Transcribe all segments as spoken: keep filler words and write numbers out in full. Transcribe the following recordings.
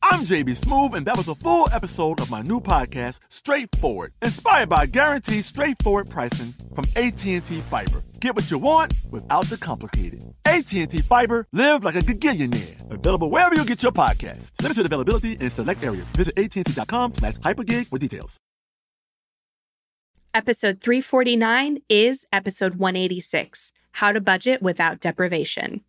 I'm J B. Smoove, and that was a full episode of my new podcast, Straightforward, inspired by guaranteed straightforward pricing from A T and T Fiber. Get what you want without the complicated. A T and T Fiber, live like a gigillionaire. Available wherever you get your podcast. Limited availability in select areas. Visit A T and T dot com slash hypergig for details. Episode three forty-nine is episode one eighty-six, How to Budget Without Deprivation.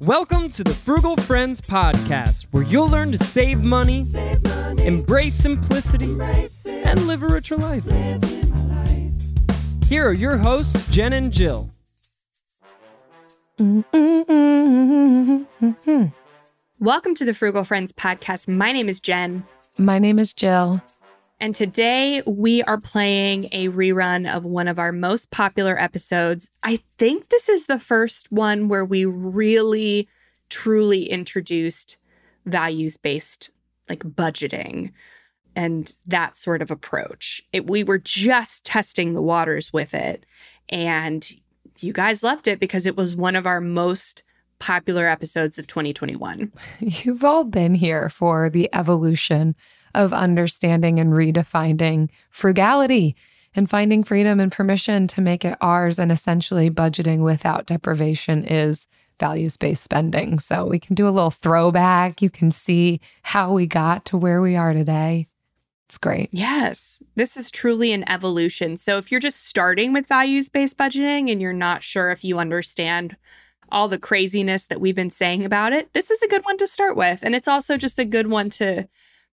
Welcome to the Frugal Friends Podcast, where you'll learn to save money, save money embrace simplicity, embrace and live a richer life. life. Here are your hosts, Jen and Jill. Mm-hmm. Welcome to the Frugal Friends Podcast. My name is Jen. My name is Jill. And today we are playing a rerun of one of our most popular episodes. I think this is the first one where we really, truly introduced values-based, like, budgeting and that sort of approach. It, we were just testing the waters with it. And you guys loved it because it was one of our most popular episodes of twenty twenty-one. You've all been here for the evolution of understanding and redefining frugality and finding freedom and permission to make it ours. And essentially, budgeting without deprivation is values-based spending. So we can do a little throwback. You can see how we got to where we are today. It's great. Yes, this is truly an evolution. So if you're just starting with values-based budgeting and you're not sure if you understand all the craziness that we've been saying about it, this is a good one to start with. And it's also just a good one to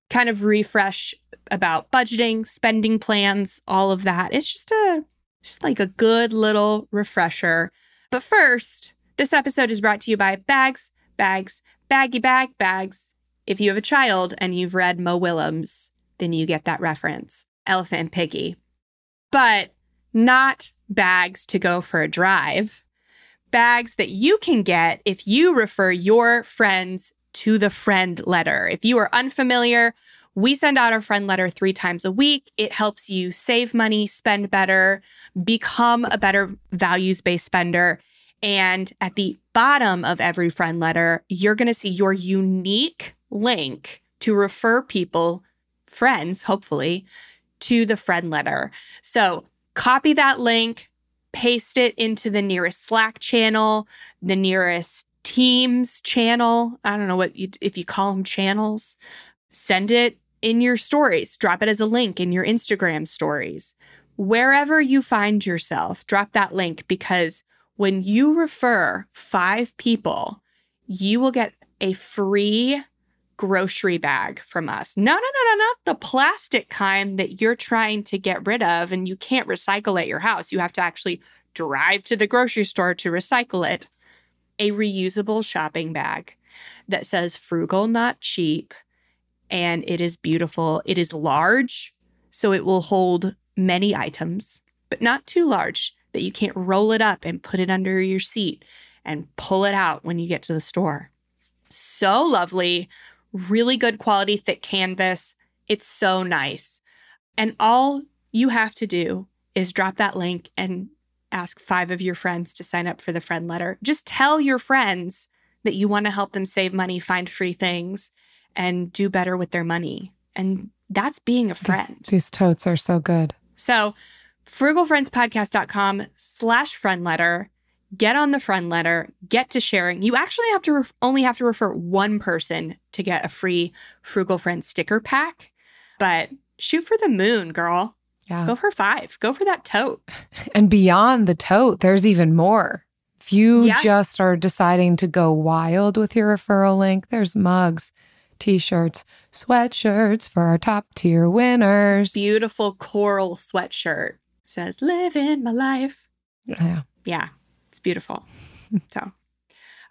kind of refresh about budgeting, spending plans, all of that. It's just a just like a good little refresher. But first, this episode is brought to you by Bags, Bags, Baggy Bag, Bags. If you have a child and you've read Mo Willems, then you get that reference. Elephant and Piggie. But not bags to go for a drive. Bags that you can get if you refer your friends to the friend letter. If you are unfamiliar, we send out our friend letter three times a week. It helps you save money, spend better, become a better values-based spender. And at the bottom of every friend letter, you're going to see your unique link to refer people, friends, hopefully, to the friend letter. So copy that link, paste it into the nearest Slack channel, the nearest Teams channel. I don't know what you, if you call them channels. Send it in your stories. Drop it as a link in your Instagram stories. Wherever you find yourself, drop that link, because when you refer five people, you will get a free grocery bag from us. No, no, no, no, not the plastic kind that you're trying to get rid of and you can't recycle at your house. You have to actually drive to the grocery store to recycle it. A reusable shopping bag that says frugal, not cheap. And it is beautiful. It is large, so it will hold many items, but not too large that you can't roll it up and put it under your seat and pull it out when you get to the store. So lovely. Really good quality, thick canvas. It's so nice. And all you have to do is drop that link and ask five of your friends to sign up for the friend letter. Just tell your friends that you want to help them save money, find free things, and do better with their money. And that's being a friend. These totes are so good. So frugalfriendspodcast.com slash friend letter. Get on the friend letter. Get to sharing. You actually have to ref- only have to refer one person to get a free Frugal Friends sticker pack. But shoot for the moon, girl. Yeah. Go for five. Go for that tote. And beyond the tote, there's even more. If you yes. just are deciding to go wild with your referral link, there's mugs, T-shirts, sweatshirts for our top tier winners. This beautiful coral sweatshirt says, living my life. Yeah. Yeah, it's beautiful. So,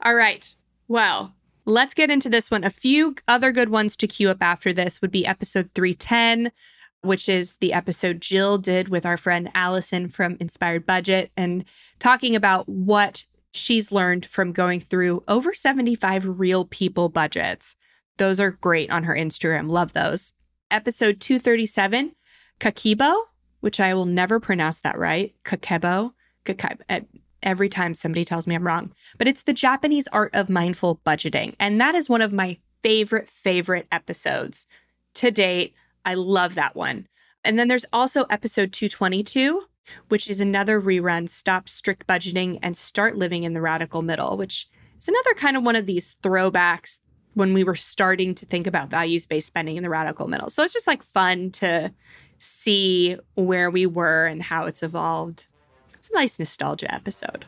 all right. Well, let's get into this one. A few other good ones to queue up after this would be episode three ten, which is the episode Jill did with our friend Allison from Inspired Budget and talking about what she's learned from going through over seventy-five real people budgets. Those are great on her Instagram. Love those. Episode two thirty-seven, Kakeibo, which I will never pronounce that right. Kakeibo. Kakeibo. Every time somebody tells me I'm wrong. But it's the Japanese art of mindful budgeting. And that is one of my favorite, favorite episodes to date. I love that one. And then there's also episode two twenty-two, which is another rerun, Stop Strict Budgeting and Start Living in the Radical Middle, which is another kind of one of these throwbacks when we were starting to think about values-based spending in the radical middle. So it's just like fun to see where we were and how it's evolved. It's a nice nostalgia episode.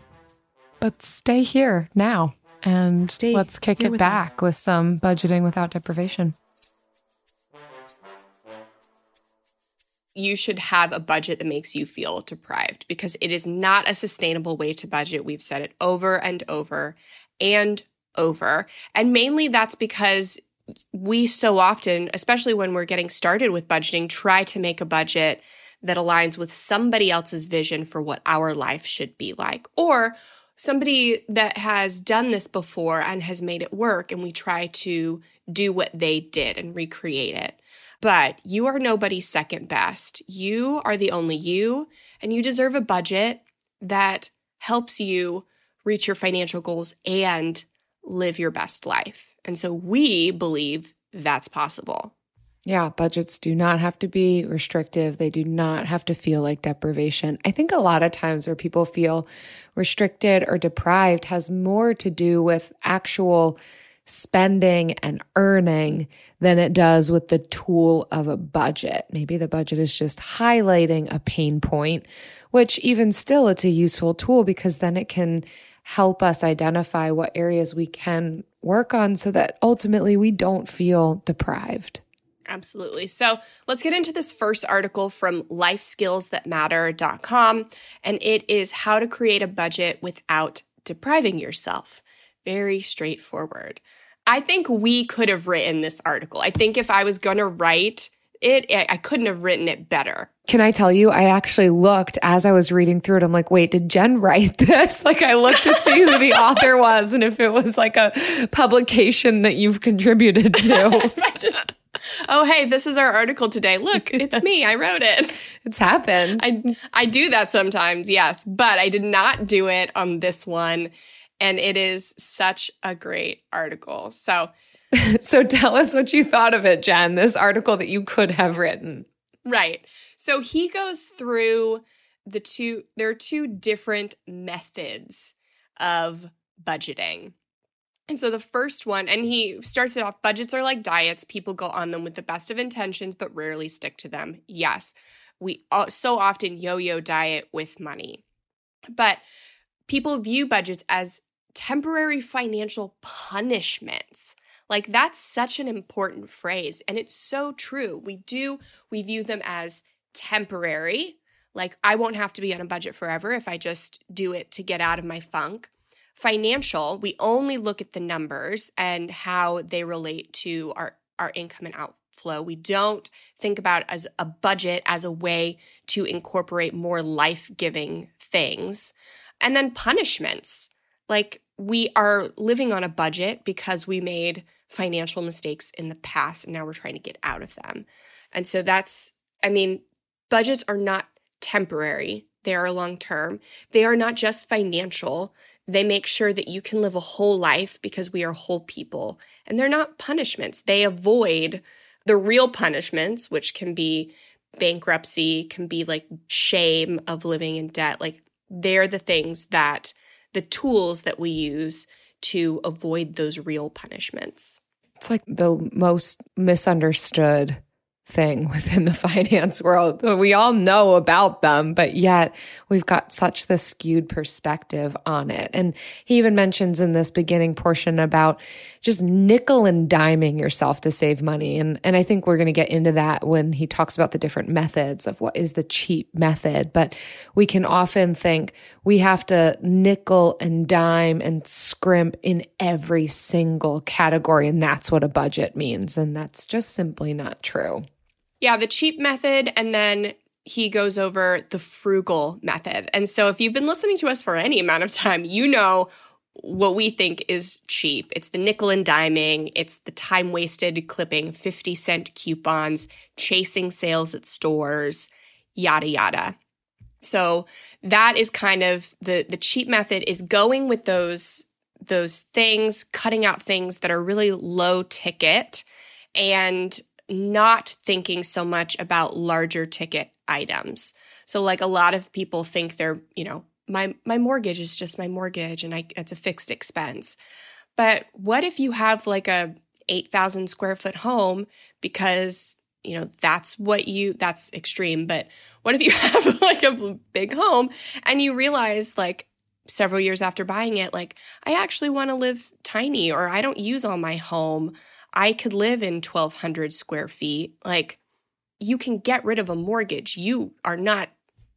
But stay here now and stay let's kick it with back us. With some budgeting without deprivation. You should have a budget that makes you feel deprived because it is not a sustainable way to budget. We've said it over and over and over. And mainly that's because we so often, especially when we're getting started with budgeting, try to make a budget that aligns with somebody else's vision for what our life should be like, or somebody that has done this before and has made it work, and we try to do what they did and recreate it. But you are nobody's second best. You are the only you, and you deserve a budget that helps you reach your financial goals and live your best life. And so we believe that's possible. Yeah, budgets do not have to be restrictive. They do not have to feel like deprivation. I think a lot of times where people feel restricted or deprived has more to do with actual spending and earning than it does with the tool of a budget. Maybe the budget is just highlighting a pain point, which even still, it's a useful tool because then it can help us identify what areas we can work on so that ultimately we don't feel deprived. Absolutely. So let's get into this first article from life skills that matter dot com, and it is how to create a budget without depriving yourself. Very straightforward. I think we could have written this article. I think if I was going to write it, I couldn't have written it better. Can I tell you, I actually looked as I was reading through it. I'm like, wait, did Jen write this? Like I looked to see who the author was and if it was like a publication that you've contributed to. I just, oh, hey, this is our article today. Look, it's me. I wrote it. It's happened. I, I do that sometimes, yes, but I did not do it on this one. And it is such a great article. So so tell us what you thought of it, Jen, this article that you could have written. Right. So he goes through the two, there are two different methods of budgeting. And so the first one, and he starts it off, budgets are like diets. People go on them with the best of intentions, but rarely stick to them. Yes, we so often yo-yo diet with money. But people view budgets as temporary financial punishments. Like, that's such an important phrase, and it's so true. We do, we view them as temporary. Like, I won't have to be on a budget forever if I just do it to get out of my funk. Financial, we only look at the numbers and how they relate to our, our income and outflow. We don't think about as a budget as a way to incorporate more life-giving things. And then punishments. Like, we are living on a budget because we made financial mistakes in the past, and now we're trying to get out of them. And so that's, I mean, budgets are not temporary. They are long-term. They are not just financial. They make sure that you can live a whole life because we are whole people. And they're not punishments. They avoid the real punishments, which can be bankruptcy, can be like shame of living in debt. Like, they're the things that, the tools that we use to avoid those real punishments. It's like the most misunderstood thing within the finance world. We all know about them, but yet we've got such this skewed perspective on it. And he even mentions in this beginning portion about just nickel and diming yourself to save money. And, and I think we're going to get into that when he talks about the different methods of what is the cheap method. But we can often think we have to nickel and dime and scrimp in every single category. And that's what a budget means. And that's just simply not true. Yeah, the cheap method, and then he goes over the frugal method. And so if you've been listening to us for any amount of time, you know what we think is cheap. It's the nickel and diming. It's the time wasted clipping fifty cent coupons, chasing sales at stores, yada, yada. So that is kind of the, the cheap method, is going with those, those things, cutting out things that are really low ticket and not thinking so much about larger ticket items. So like a lot of people think they're, you know, my my mortgage is just my mortgage and I, it's a fixed expense. But what if you have like a eight thousand square foot home, because, you know, that's what you, that's extreme, but what if you have like a big home and you realize like several years after buying it, like I actually want to live tiny, or I don't use all my home. I could live in twelve hundred square feet. Like, you can get rid of a mortgage. You are not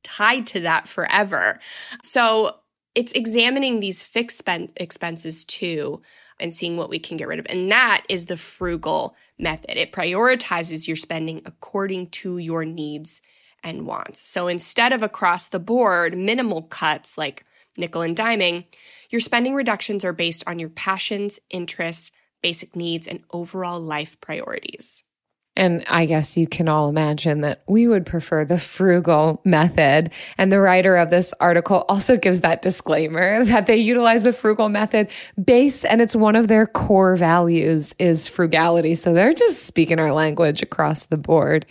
tied to that forever. So it's examining these fixed expenses too and seeing what we can get rid of. And that is the frugal method. It prioritizes your spending according to your needs and wants. So instead of across the board minimal cuts like nickel and diming, your spending reductions are based on your passions, interests, basic needs, and overall life priorities. And I guess you can all imagine that we would prefer the frugal method. And the writer of this article also gives that disclaimer that they utilize the frugal method based, and it's one of their core values is frugality. So they're just speaking our language across the board.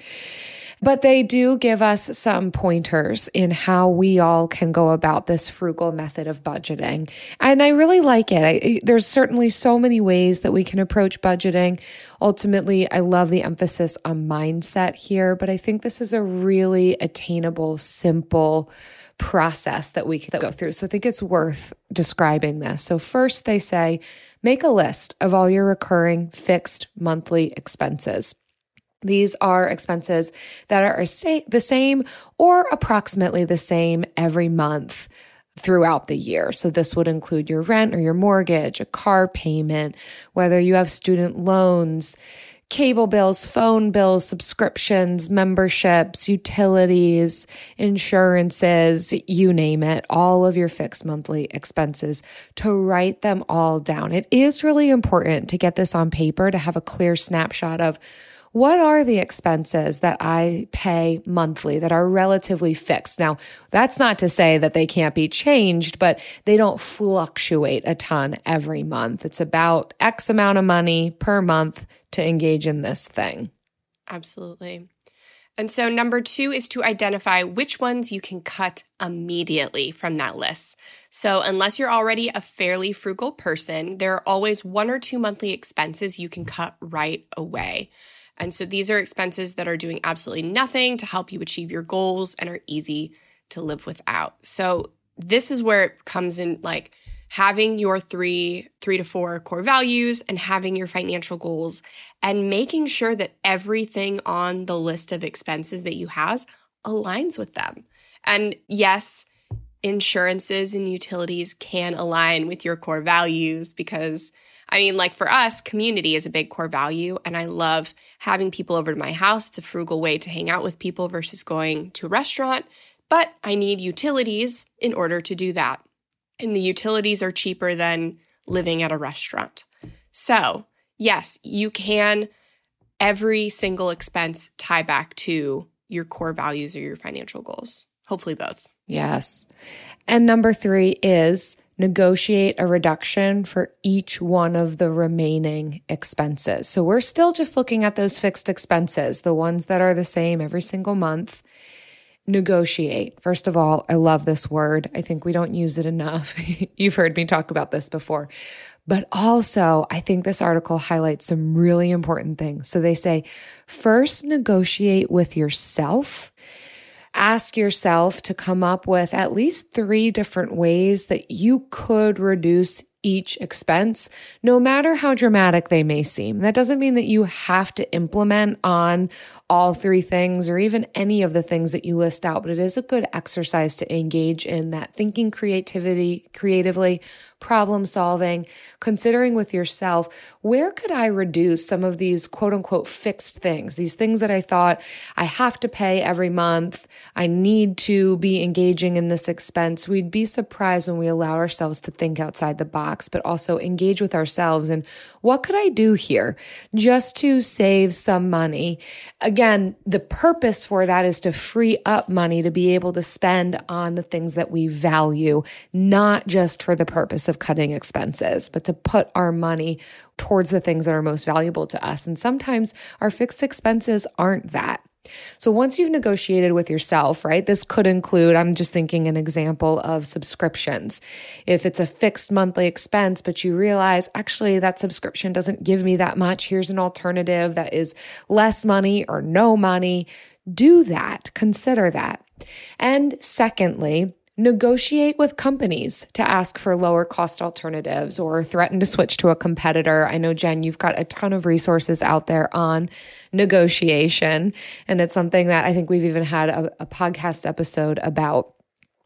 But they do give us some pointers in how we all can go about this frugal method of budgeting. And I really like it. I, there's certainly so many ways that we can approach budgeting. Ultimately, I love the emphasis on mindset here, but I think this is a really attainable, simple process that we can go through. So I think it's worth describing this. So first they say, make a list of all your recurring fixed monthly expenses. These are expenses that are the same or approximately the same every month throughout the year. So this would include your rent or your mortgage, a car payment, whether you have student loans, cable bills, phone bills, subscriptions, memberships, utilities, insurances, you name it, all of your fixed monthly expenses, to write them all down. It is really important to get this on paper, to have a clear snapshot of what are the expenses that I pay monthly that are relatively fixed? Now, that's not to say that they can't be changed, but they don't fluctuate a ton every month. It's about X amount of money per month to engage in this thing. Absolutely. And so number two is to identify which ones you can cut immediately from that list. So unless you're already a fairly frugal person, there are always one or two monthly expenses you can cut right away. And so these are expenses that are doing absolutely nothing to help you achieve your goals and are easy to live without. So this is where it comes in, like having your three, three to four core values and having your financial goals and making sure that everything on the list of expenses that you have aligns with them. And yes, insurances and utilities can align with your core values because, I mean, like for us, community is a big core value, and I love having people over to my house. It's a frugal way to hang out with people versus going to a restaurant, but I need utilities in order to do that. And the utilities are cheaper than living at a restaurant. So yes, you can every single expense tie back to your core values or your financial goals, hopefully both. Yes. And number three is negotiate a reduction for each one of the remaining expenses. So we're still just looking at those fixed expenses, the ones that are the same every single month. Negotiate. First of all, I love this word. I think we don't use it enough. You've heard me talk about this before. But also, I think this article highlights some really important things. So they say, first, negotiate with yourself. Ask yourself to come up with at least three different ways that you could reduce each expense, no matter how dramatic they may seem. That doesn't mean that you have to implement on all three things or even any of the things that you list out, but it is a good exercise to engage in that thinking creativity, creatively, problem solving, considering with yourself, where could I reduce some of these quote unquote fixed things, these things that I thought I have to pay every month, I need to be engaging in this expense. We'd be surprised when we allow ourselves to think outside the box, but also engage with ourselves and what could I do here just to save some money? Again, the purpose for that is to free up money to be able to spend on the things that we value, not just for the purpose of cutting expenses, but to put our money towards the things that are most valuable to us. And sometimes our fixed expenses aren't that. So once you've negotiated with yourself, right, this could include, I'm just thinking an example of subscriptions. If it's a fixed monthly expense, but you realize, actually, that subscription doesn't give me that much, here's an alternative that is less money or no money, do that, consider that. And secondly, negotiate with companies to ask for lower cost alternatives or threaten to switch to a competitor. I know, Jen, you've got a ton of resources out there on negotiation, and it's something that I think we've even had a, a podcast episode about.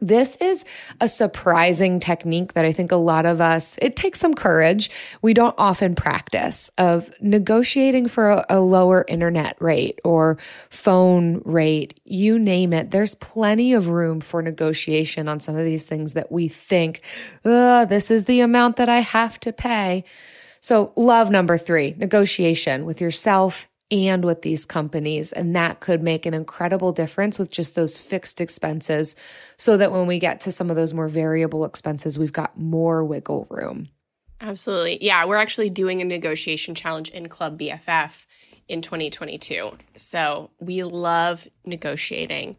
This is a surprising technique that I think a lot of us, it takes some courage. We don't often practice of negotiating for a, a lower internet rate or phone rate, you name it. There's plenty of room for negotiation on some of these things that we think, oh, this is the amount that I have to pay. So love number three, negotiation with yourself and with these companies. And that could make an incredible difference with just those fixed expenses so that when we get to some of those more variable expenses, we've got more wiggle room. Absolutely. Yeah, we're actually doing a negotiation challenge in Club B F F in twenty twenty-two. So we love negotiating.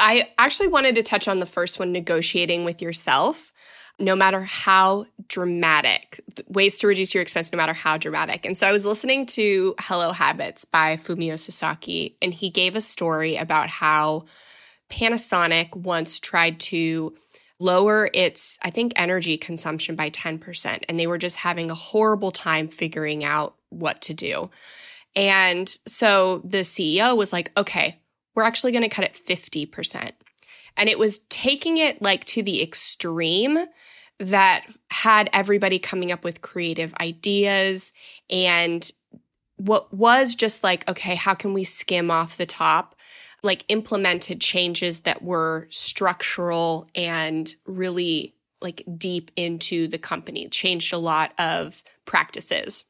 I actually wanted to touch on the first one, negotiating with yourself. No matter how dramatic, ways to reduce your expense, no matter how dramatic. And so I was listening to Hello Habits by Fumio Sasaki, and he gave a story about how Panasonic once tried to lower its, I think, energy consumption by ten percent, and they were just having a horrible time figuring out what to do. And so the C E O was like, okay, we're actually going to cut it fifty percent. And it was taking it like to the extreme that had everybody coming up with creative ideas and what was just like, okay, how can we skim off the top, like implemented changes that were structural and really like deep into the company, changed a lot of practices.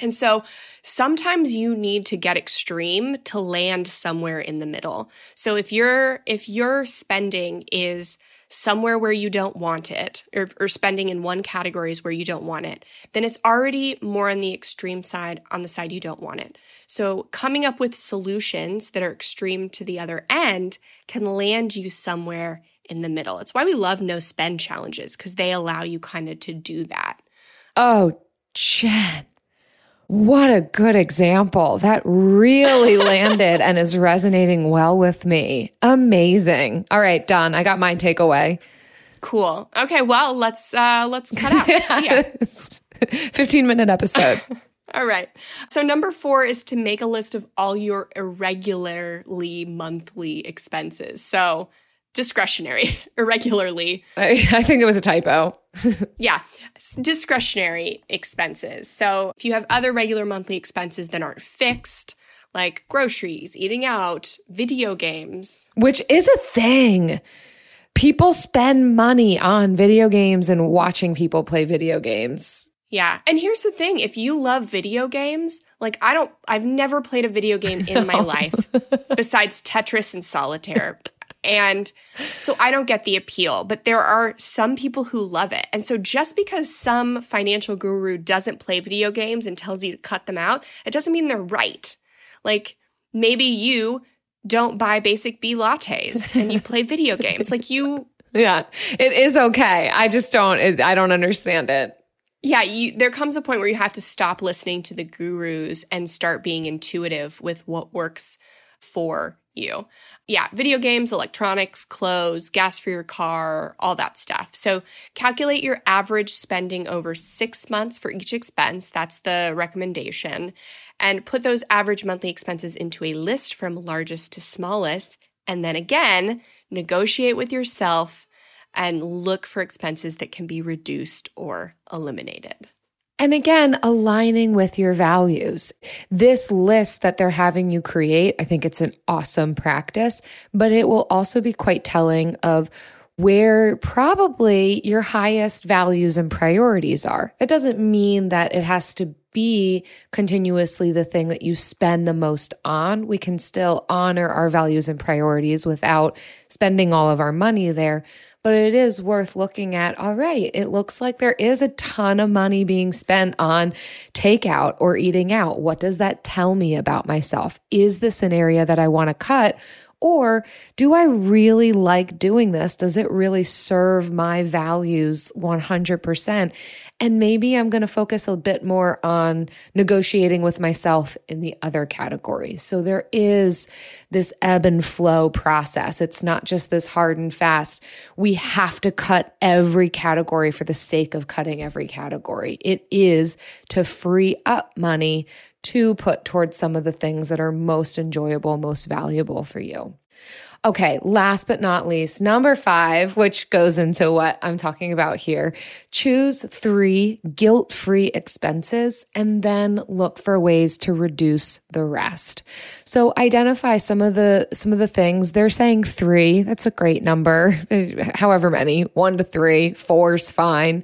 And so sometimes you need to get extreme to land somewhere in the middle. So if your if your spending is somewhere where you don't want it, or, or spending in one category is where you don't want it, then it's already more on the extreme side, on the side you don't want it. So coming up with solutions that are extreme to the other end can land you somewhere in the middle. It's why we love no spend challenges, because they allow you kind of to do that. Oh, Jen. What a good example. That really landed and is resonating well with me. Amazing. All right, done. I got my takeaway. Cool. Okay, well, let's uh, let's cut out. Yeah. fifteen-minute episode. All right. So number four is to make a list of all your irregularly monthly expenses. So discretionary, irregularly. I, I think it was a typo. Yeah, discretionary expenses. So if you have other regular monthly expenses that aren't fixed, like groceries, eating out, video games. Which is a thing. People spend money on video games and watching people play video games. Yeah. And here's the thing. If you love video games, like I don't, I've never played a video game in my life besides Tetris and Solitaire. And so I don't get the appeal, but there are some people who love it. And so just because some financial guru doesn't play video games and tells you to cut them out, it doesn't mean they're right. Like maybe you don't buy Basic Bee lattes and you play video games. Like you... Yeah, it is okay. I just don't, it, I don't understand it. Yeah, you, there comes a point where you have to stop listening to the gurus and start being intuitive with what works for you. Yeah, video games, electronics, clothes, gas for your car, all that stuff. So calculate your average spending over six months for each expense. That's the recommendation. And put those average monthly expenses into a list from largest to smallest. And then again, negotiate with yourself and look for expenses that can be reduced or eliminated. And again, aligning with your values. This list that they're having you create, I think it's an awesome practice, but it will also be quite telling of where probably your highest values and priorities are. That doesn't mean that it has to be continuously the thing that you spend the most on. We can still honor our values and priorities without spending all of our money there. But it is worth looking at, all right, it looks like there is a ton of money being spent on takeout or eating out. What does that tell me about myself? Is this an area that I want to cut? Or do I really like doing this? Does it really serve my values one hundred percent? And maybe I'm going to focus a bit more on negotiating with myself in the other category. So there is this ebb and flow process. It's not just this hard and fast, we have to cut every category for the sake of cutting every category. It is to free up money to put towards some of the things that are most enjoyable, most valuable for you. Okay, last but not least, number five, which goes into what I'm talking about here, choose three guilt-free expenses and then look for ways to reduce the rest. So identify some of the some of the things. They're saying three, that's a great number, however many, one to three, four's fine,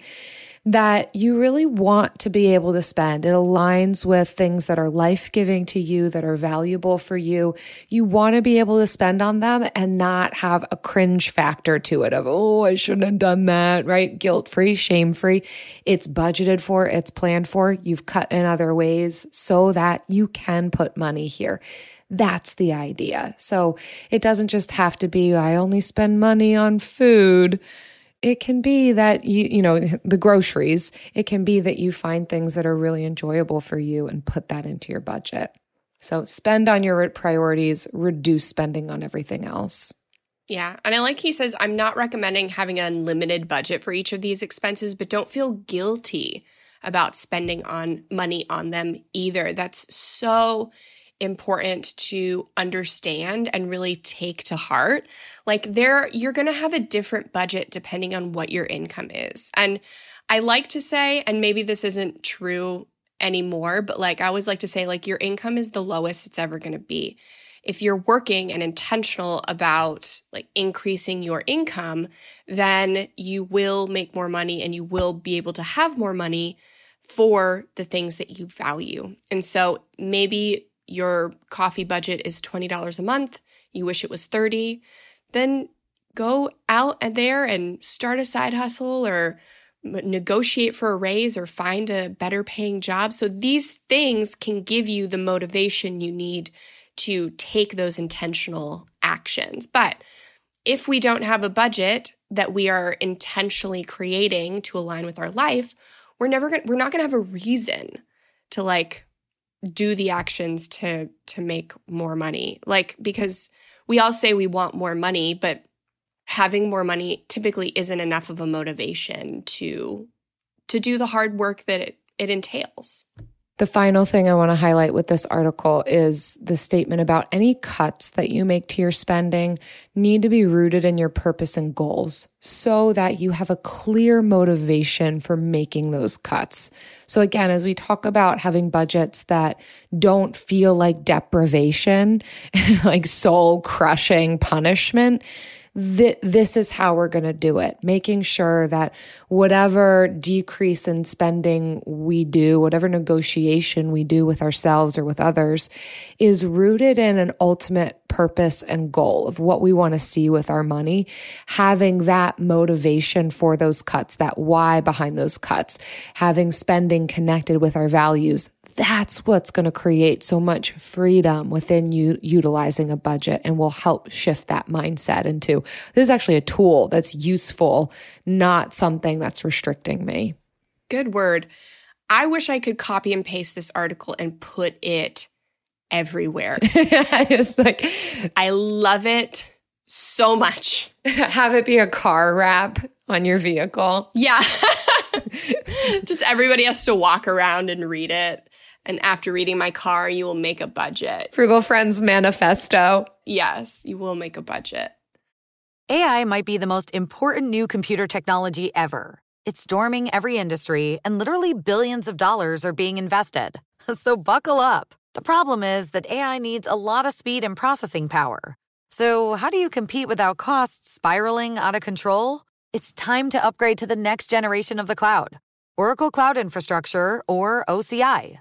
that you really want to be able to spend. It aligns with things that are life-giving to you, that are valuable for you. You want to be able to spend on them and not have a cringe factor to it of, oh, I shouldn't have done that, right? Guilt-free, shame-free. It's budgeted for, it's planned for, you've cut in other ways so that you can put money here. That's the idea. So it doesn't just have to be, I only spend money on food. It can be that, you you know, the groceries, it can be that you find things that are really enjoyable for you and put that into your budget. So spend on your priorities, reduce spending on everything else. Yeah. And I like he says, I'm not recommending having an unlimited budget for each of these expenses, but don't feel guilty about spending on money on them either. That's so important to understand and really take to heart. Like there, you're going to have a different budget depending on what your income is. And I like to say, and maybe this isn't true anymore, but like I always like to say, like your income is the lowest it's ever going to be. If you're working and intentional about like increasing your income, then you will make more money and you will be able to have more money for the things that you value. And so maybe your coffee budget is twenty dollars a month, you wish it was thirty dollars, then go out there and start a side hustle or negotiate for a raise or find a better paying job. So these things can give you the motivation you need to take those intentional actions. But if we don't have a budget that we are intentionally creating to align with our life, we're never gonna, we're not going to have a reason to like do the actions to to make more money. Like, because we all say we want more money, but having more money typically isn't enough of a motivation to to do the hard work that it, it entails. The final thing I want to highlight with this article is the statement about any cuts that you make to your spending need to be rooted in your purpose and goals so that you have a clear motivation for making those cuts. So again, as we talk about having budgets that don't feel like deprivation, like soul-crushing punishment, Th- this is how we're going to do it, making sure that whatever decrease in spending we do, whatever negotiation we do with ourselves or with others is rooted in an ultimate purpose and goal of what we want to see with our money, having that motivation for those cuts, that why behind those cuts, having spending connected with our values. That's what's going to create so much freedom within you utilizing a budget and will help shift that mindset into, this is actually a tool that's useful, not something that's restricting me. good word. I wish I could copy and paste this article and put it everywhere. It's like, I love it so much. Have it be a car wrap on your vehicle. Yeah. Just everybody has to walk around and read it. And after reading my car, you will make a budget. Frugal Friends Manifesto. Yes, you will make a budget. A I might be the most important new computer technology ever. It's storming every industry, and literally billions of dollars are being invested. So buckle up. The problem is that A I needs a lot of speed and processing power. So how do you compete without costs spiraling out of control? It's time to upgrade to the next generation of the cloud, Oracle Cloud Infrastructure, or O C I.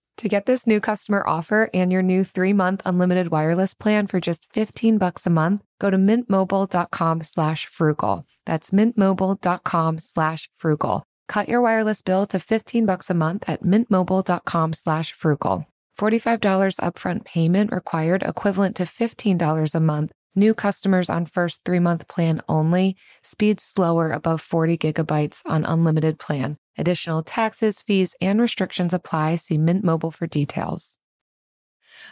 To get this new customer offer and your new three-month unlimited wireless plan for just fifteen bucks a month, go to mintmobile.com slash frugal. That's mintmobile.com slash frugal. Cut your wireless bill to fifteen bucks a month at mintmobile.com slash frugal. forty-five dollars upfront payment required, equivalent to fifteen dollars a month. New customers on first three-month plan only. Speed slower above forty gigabytes on unlimited plan. Additional taxes, fees, and restrictions apply. See Mint Mobile for details.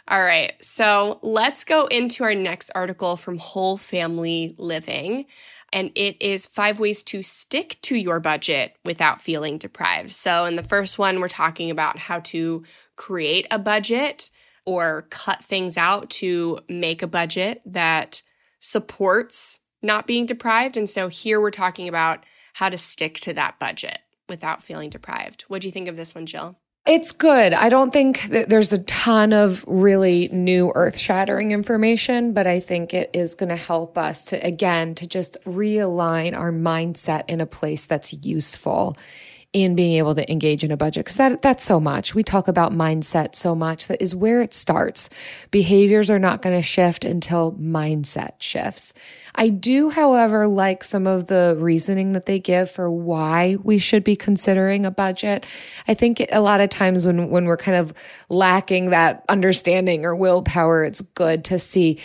All right, so let's go into our next article from Whole Family Living, and it is five ways to stick to your budget without feeling deprived. So in the first one, we're talking about how to create a budget or cut things out to make a budget that supports not being deprived. And so here we're talking about how to stick to that budget without feeling deprived. What do you think of this one, Jill? It's good. I don't think that there's a ton of really new earth-shattering information, but I think it is going to help us to, again, to just realign our mindset in a place that's useful in being able to engage in a budget. Because that, that's so much. We talk about mindset so much. That is where it starts. Behaviors are not going to shift until mindset shifts. I do, however, like some of the reasoning that they give for why we should be considering a budget. I think a lot of times when, when we're kind of lacking that understanding or willpower, it's good to see,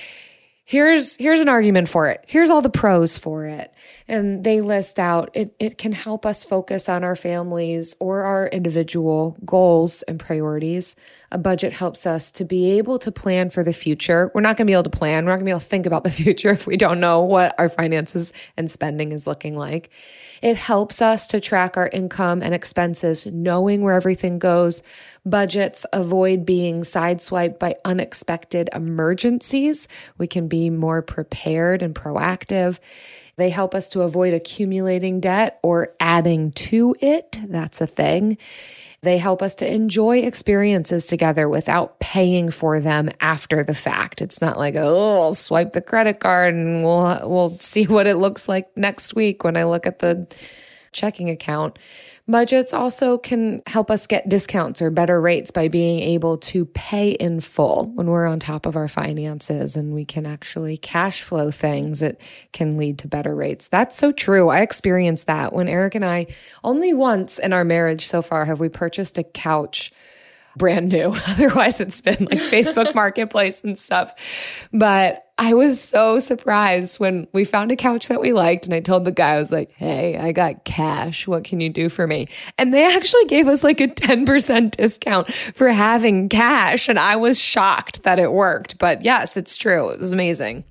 Here's here's an argument for it. Here's all the pros for it. And they list out, it, it can help us focus on our families or our individual goals and priorities. A budget helps us to be able to plan for the future. We're not going to be able to plan. We're not going to be able to think about the future if we don't know what our finances and spending is looking like. It helps us to track our income and expenses, knowing where everything goes. Budgets avoid being sideswiped by unexpected emergencies. We can be Be more prepared and proactive. They help us to avoid accumulating debt or adding to it. That's a thing. They help us to enjoy experiences together without paying for them after the fact. It's not like, oh, I'll swipe the credit card and we'll we'll see what it looks like next week when I look at the checking account. Budgets also can help us get discounts or better rates by being able to pay in full when we're on top of our finances and we can actually cash flow things. It can lead to better rates. That's so true. I experienced that when Eric and I, only once in our marriage so far have we purchased a couch brand new. Otherwise, it's been like Facebook Marketplace and stuff. But I was so surprised when we found a couch that we liked. And I told the guy, I was like, hey, I got cash. What can you do for me? And they actually gave us like a ten percent discount for having cash. And I was shocked that it worked. But yes, it's true. It was amazing.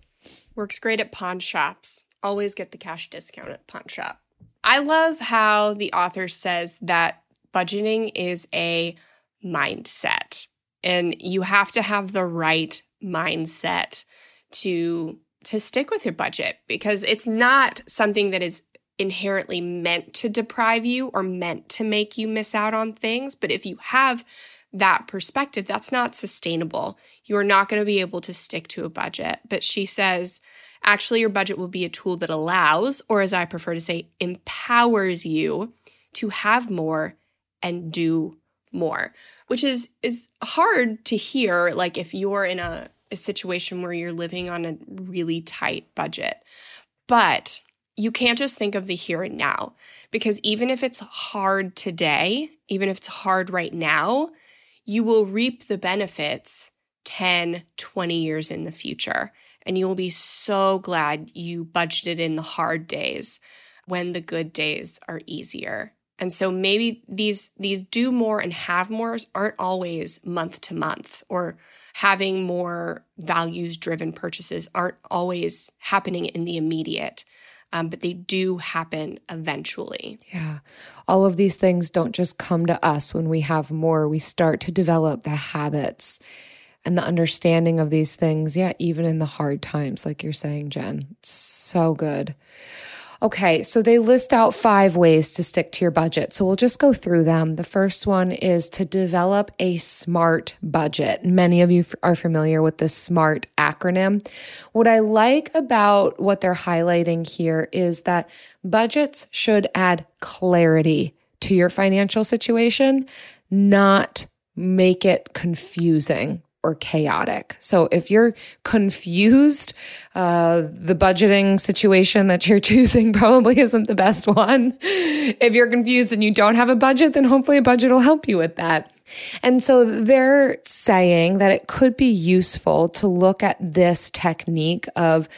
Works great at pawn shops. Always get the cash discount at pawn shop. I love how the author says that budgeting is a mindset. And you have to have the right mindset to to stick with your budget, because it's not something that is inherently meant to deprive you or meant to make you miss out on things. But if you have that perspective, that's not sustainable. You are not going to be able to stick to a budget. But she says, actually, your budget will be a tool that allows, or as I prefer to say, empowers you to have more and do more, which is is hard to hear, like if you're in a a situation where you're living on a really tight budget. But you can't just think of the here and now, because even if it's hard today, even if it's hard right now, you will reap the benefits ten, twenty years in the future. And you will be so glad you budgeted in the hard days when the good days are easier. And so maybe these these do more and have mores aren't always month to month, or having more values-driven purchases aren't always happening in the immediate, um, but they do happen eventually. Yeah. All of these things don't just come to us when we have more. We start to develop the habits and the understanding of these things, yeah, even in the hard times, like you're saying, Jen. So good. Okay, so they list out five ways to stick to your budget. So we'll just go through them. The first one is to develop a SMART budget. Many of you are familiar with the SMART acronym. What I like about what they're highlighting here is that budgets should add clarity to your financial situation, not make it confusing or chaotic. So if you're confused, uh, the budgeting situation that you're choosing probably isn't the best one. If you're confused and you don't have a budget, then hopefully a budget will help you with that. And so they're saying that it could be useful to look at this technique of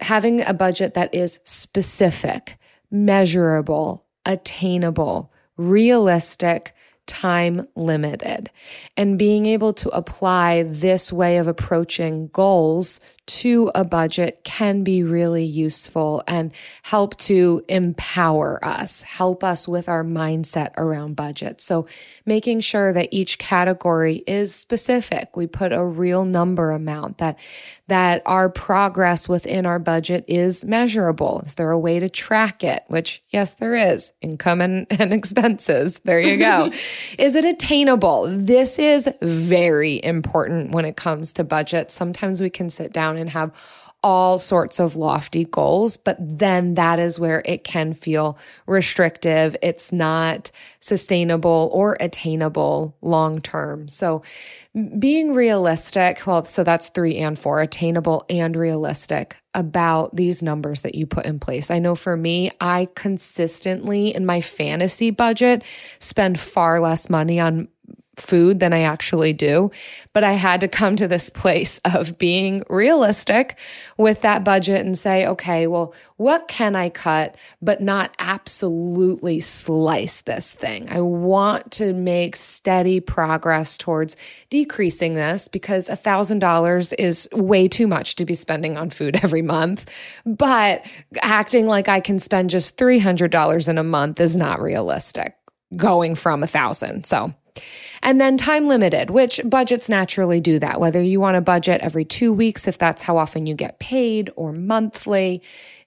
having a budget that is specific, measurable, attainable, realistic, time limited, and being able to apply this way of approaching goals to a budget can be really useful and help to empower us, help us with our mindset around budget. So making sure that each category is specific. We put a real number amount, that that our progress within our budget is measurable. Is there a way to track it? Which, yes, there is. Income and, and expenses. There you go. Is it attainable? This is very important when it comes to budget. Sometimes we can sit down and have all sorts of lofty goals, but then that is where it can feel restrictive. It's not sustainable or attainable long-term. So being realistic, well, so that's three and four, attainable and realistic about these numbers that you put in place. I know for me, I consistently in my fantasy budget spend far less money on food than I actually do. But I had to come to this place of being realistic with that budget and say, okay, well, what can I cut, but not absolutely slice this thing? I want to make steady progress towards decreasing this, because one thousand dollars is way too much to be spending on food every month. But acting like I can spend just three hundred dollars in a month is not realistic, going from one thousand. So And then time limited, which budgets naturally do that, whether you want to budget every two weeks, if that's how often you get paid, or monthly,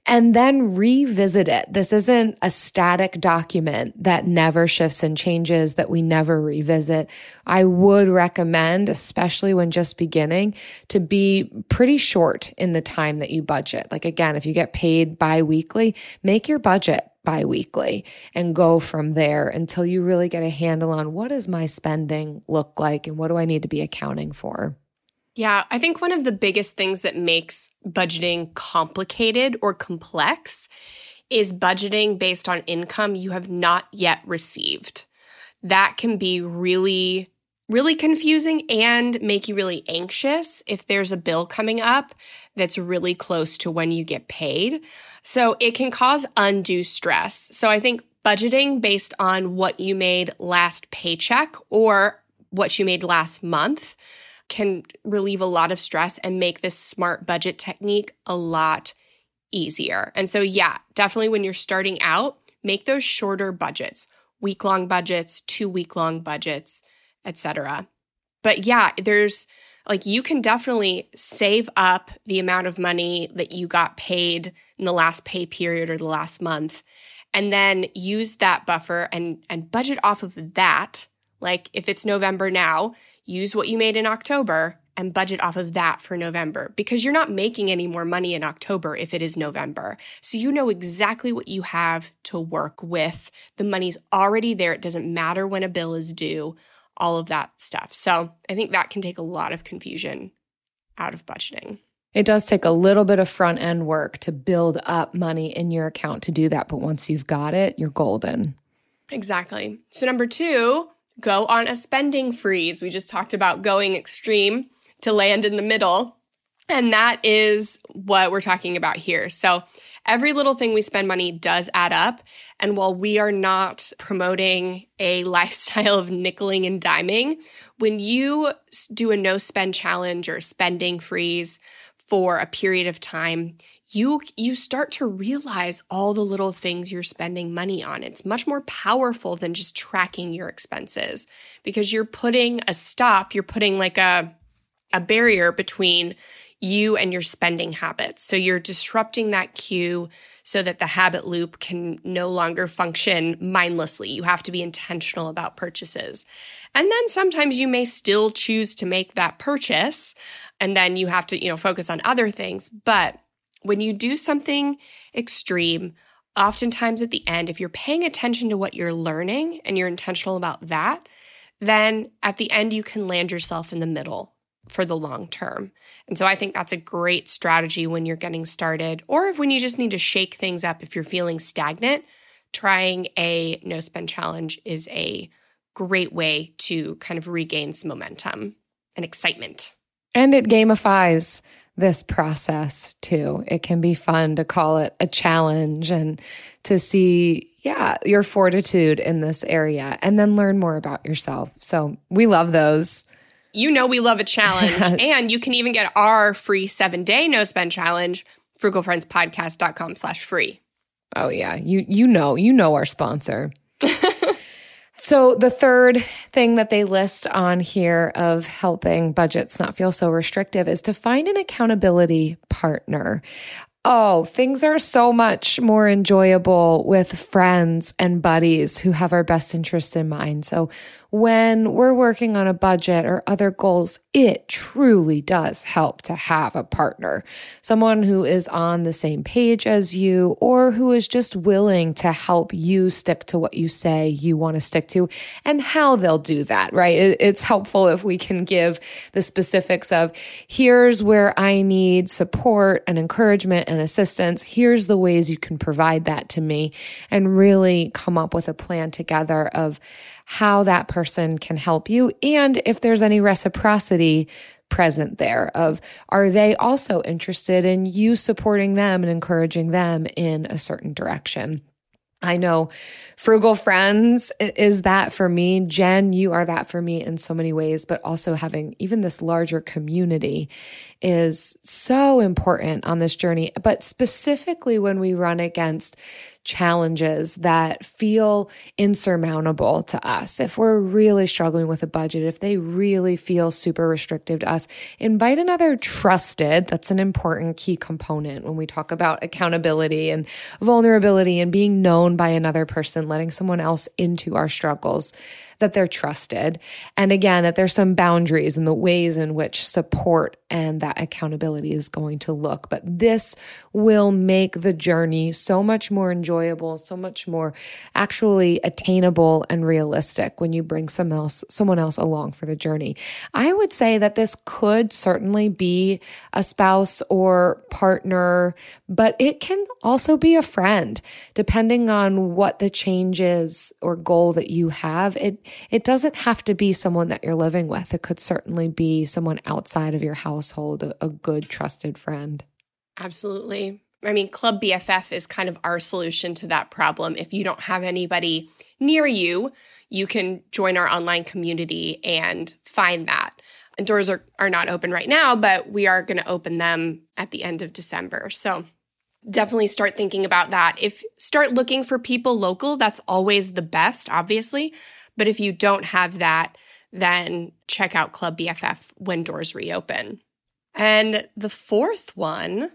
and then revisit it. This isn't a static document that never shifts and changes, that we never revisit. I would recommend, especially when just beginning, to be pretty short in the time that you budget. Like again, if you get paid bi-weekly, make your budget bi-weekly and go from there until you really get a handle on what does my spending look like and what do I need to be accounting for. Yeah, I think one of the biggest things that makes budgeting complicated or complex is budgeting based on income you have not yet received. That can be really really confusing and make you really anxious if there's a bill coming up that's really close to when you get paid. So it can cause undue stress. So I think budgeting based on what you made last paycheck or what you made last month can relieve a lot of stress and make this smart budget technique a lot easier. And so, yeah, definitely when you're starting out, make those shorter budgets, week-long budgets, two week-long budgets, et cetera. But yeah, there's like you can definitely save up the amount of money that you got paid in the last pay period or the last month, and then use that buffer and and budget off of that. Like if it's November now, use what you made in October and budget off of that for November, because you're not making any more money in October if it is November. So you know exactly what you have to work with. The money's already there. It doesn't matter when a bill is due, all of that stuff. So I think that can take a lot of confusion out of budgeting. It does take a little bit of front end work to build up money in your account to do that. But once you've got it, you're golden. Exactly. So number two, go on a spending freeze. We just talked about going extreme to land in the middle. And that is what we're talking about here. So every little thing we spend money does add up. And while we are not promoting a lifestyle of nickeling and diming, when you do a no-spend challenge or spending freeze for a period of time, you you start to realize all the little things you're spending money on. It's much more powerful than just tracking your expenses, because you're putting a stop, you're putting like a, a barrier between you and your spending habits. So you're disrupting that cue so that the habit loop can no longer function mindlessly. You have to be intentional about purchases. And then sometimes you may still choose to make that purchase, and then you have to, you know, focus on other things. But when you do something extreme, oftentimes at the end, if you're paying attention to what you're learning and you're intentional about that, then at the end, you can land yourself in the middle for the long term. And so I think that's a great strategy when you're getting started, or if when you just need to shake things up, if you're feeling stagnant, trying a no spend challenge is a great way to kind of regain some momentum and excitement. And it gamifies this process too. It can be fun to call it a challenge and to see, yeah, your fortitude in this area and then learn more about yourself. So we love those. You know we love a challenge, yes. And you can even get our free seven-day no-spend challenge, frugalfriendspodcast.com slash free. Oh, yeah. You you know, you know our sponsor. So the third thing that they list on here of helping budgets not feel so restrictive is to find an accountability partner. Oh, things are so much more enjoyable with friends and buddies who have our best interests in mind. So when we're working on a budget or other goals, it truly does help to have a partner, someone who is on the same page as you or who is just willing to help you stick to what you say you want to stick to and how they'll do that, right? It's helpful if we can give the specifics of here's where I need support and encouragement and assistance. Here's the ways you can provide that to me, and really come up with a plan together of how that person can help you. And if there's any reciprocity present there of, are they also interested in you supporting them and encouraging them in a certain direction? I know Frugal Friends is that for me. Jen, you are that for me in so many ways, but also having even this larger community is so important on this journey. But specifically when we run against challenges that feel insurmountable to us, if we're really struggling with a budget, if they really feel super restrictive to us, invite another trusted, that's an important key component when we talk about accountability and vulnerability and being known by another person, letting someone else into our struggles, that they're trusted. And again, that there's some boundaries in the ways in which support and that accountability is going to look. But this will make the journey so much more enjoyable, so much more actually attainable and realistic when you bring some else, someone else along for the journey. I would say that this could certainly be a spouse or partner, but it can also be a friend, depending on what the change is or goal that you have. It, it doesn't have to be someone that you're living with. It could certainly be someone outside of your household, a, a good, trusted friend. Absolutely. I mean, Club B F F is kind of our solution to that problem. If you don't have anybody near you, you can join our online community and find that. And doors are, are not open right now, but we are going to open them at the end of December. So definitely start thinking about that. If start looking for people local, that's always the best, obviously. But if you don't have that, then check out Club B F F when doors reopen. And the fourth one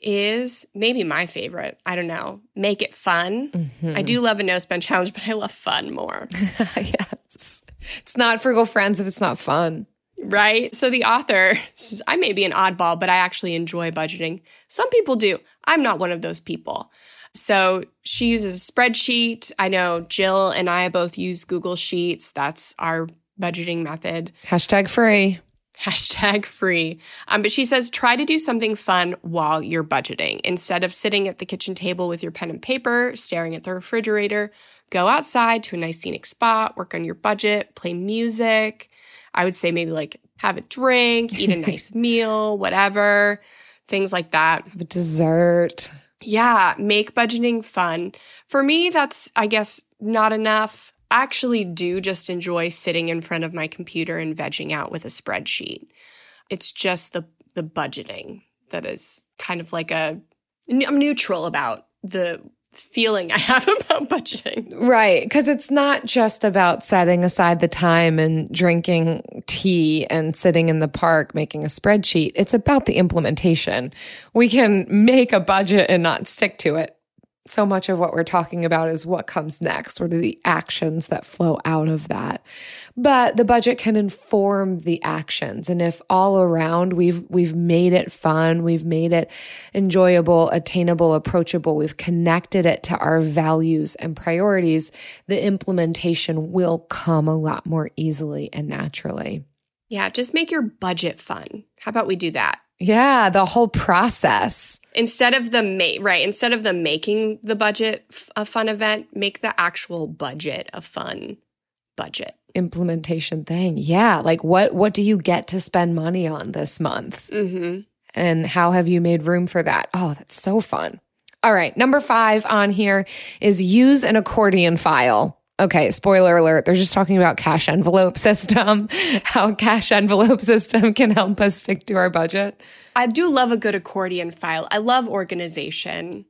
is maybe my favorite. I don't know. Make it fun. Mm-hmm. I do love a no-spend challenge, but I love fun more. Yes. It's not Frugal Friends if it's not fun. Right? So the author says, I may be an oddball, but I actually enjoy budgeting. Some people do. I'm not one of those people. So she uses a spreadsheet. I know Jill and I both use Google Sheets. That's our budgeting method. Hashtag free. Hashtag free. Um, but she says, try to do something fun while you're budgeting. Instead of sitting at the kitchen table with your pen and paper, staring at the refrigerator, go outside to a nice scenic spot, work on your budget, play music. I would say maybe like have a drink, eat a nice meal, whatever, things like that. Have a dessert. Yeah, make budgeting fun. For me, that's, I guess, not enough. I actually do just enjoy sitting in front of my computer and vegging out with a spreadsheet. It's just the the budgeting that is kind of like a, I'm neutral about the feeling I have about budgeting. Right, because it's not just about setting aside the time and drinking tea and sitting in the park making a spreadsheet. It's about the implementation. We can make a budget and not stick to it. So much of what we're talking about is what comes next, what are the actions that flow out of that. But the budget can inform the actions. And if all around we've we've made it fun, we've made it enjoyable, attainable, approachable, we've connected it to our values and priorities, the implementation will come a lot more easily and naturally. Yeah, just make your budget fun. How about we do that? Yeah, the whole process. Instead of the ma- right, instead of the making the budget f- a fun event, make the actual budget a fun budget implementation thing. Yeah, like what what do you get to spend money on this month? Mm-hmm. And how have you made room for that? Oh, that's so fun. All right, number five on here is use an accordion file. Okay, spoiler alert, they're just talking about cash envelope system, how cash envelope system can help us stick to our budget. I do love a good accordion file. I love organization.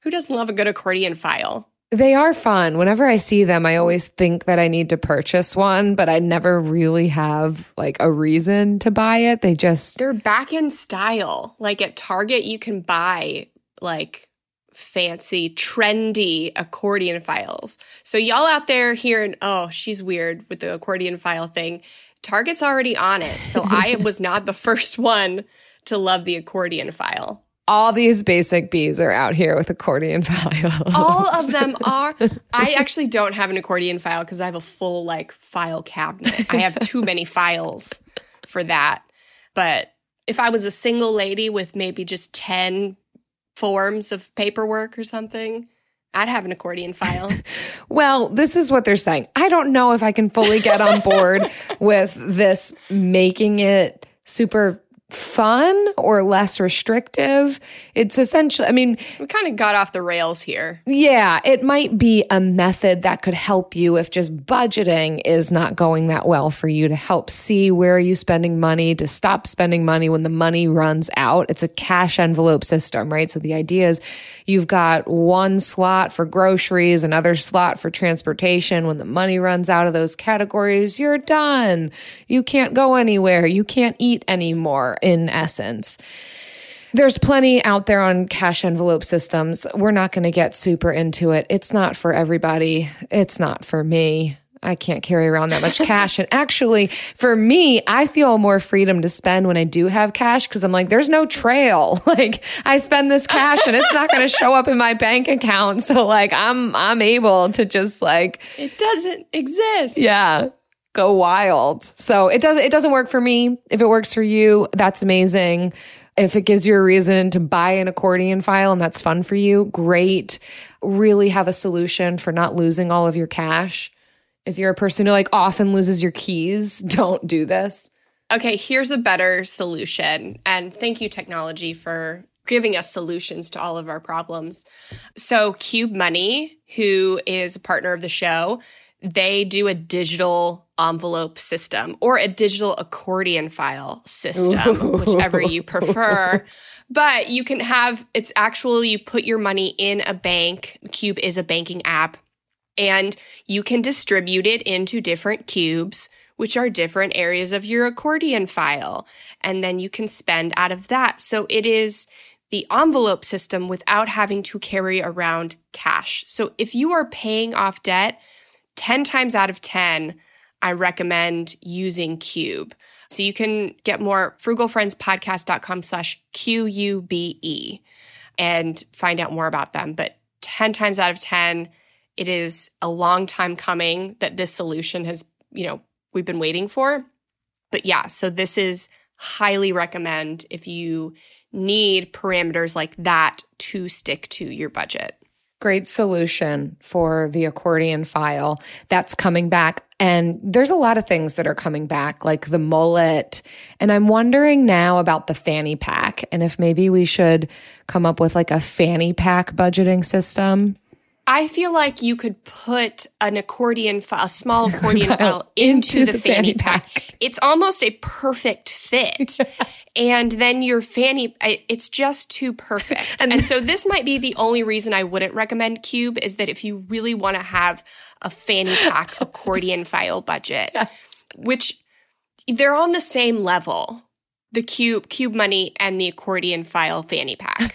Who doesn't love a good accordion file? They are fun. Whenever I see them, I always think that I need to purchase one, but I never really have like a reason to buy it. They just... They're back in style. Like at Target, you can buy like... fancy, trendy accordion files. So y'all out there hearing, oh, she's weird with the accordion file thing. Target's already on it. So I was not the first one to love the accordion file. All these basic bees are out here with accordion files. All of them are. I actually don't have an accordion file because I have a full like file cabinet. I have too many files for that. But if I was a single lady with maybe just ten forms of paperwork or something, I'd have an accordion file. Well, this is what they're saying. I don't know if I can fully get on board with this making it super fun or less restrictive. It's essentially, I mean... We kind of got off the rails here. Yeah, it might be a method that could help you if just budgeting is not going that well for you, to help see where are you spending money, to stop spending money when the money runs out. It's a cash envelope system, right? So the idea is you've got one slot for groceries, another slot for transportation. When the money runs out of those categories, you're done. You can't go anywhere. You can't eat anymore. In essence, there's plenty out there on cash envelope systems. We're not going to get super into it. It's not for everybody. It's not for me. I can't carry around that much cash. And actually, for me, I feel more freedom to spend when I do have cash because I'm like, there's no trail. Like, I spend this cash and it's not going to show up in my bank account. So like, I'm I'm able to just like... It doesn't exist. Yeah. Go wild. So it doesn't it doesn't work for me. If it works for you, that's amazing. If it gives you a reason to buy an accordion file and that's fun for you, great. Really have a solution for not losing all of your cash. If you're a person who like often loses your keys, don't do this. Okay, here's a better solution. And thank you, technology, for giving us solutions to all of our problems. So Qube Money, who is a partner of the show, they do a digital envelope system or a digital accordion file system, Ooh. whichever you prefer. But you can have, it's actually, you put your money in a bank. Qube is a banking app. And you can distribute it into different cubes, which are different areas of your accordion file. And then you can spend out of that. So it is the envelope system without having to carry around cash. So if you are paying off debt, ten times out of ten, I recommend using Qube. So you can get more frugalfriendspodcast.com slash Q U B E and find out more about them. But ten times out of ten, it is a long time coming that this solution has, you know, we've been waiting for. But yeah, so this is highly recommend if you need parameters like that to stick to your budget. Great solution for the accordion file that's coming back. And there's a lot of things that are coming back, like the mullet. And I'm wondering now about the fanny pack and if maybe we should come up with like a fanny pack budgeting system. I feel like you could put an accordion file, a small accordion file into, into the, the fanny, fanny pack. pack. It's almost a perfect fit. And then your fanny, it's just too perfect. and, and so this might be the only reason I wouldn't recommend Qube is that if you really want to have a fanny pack accordion file budget, yes. which they're on the same level, the Qube, Qube Money and the accordion file fanny pack.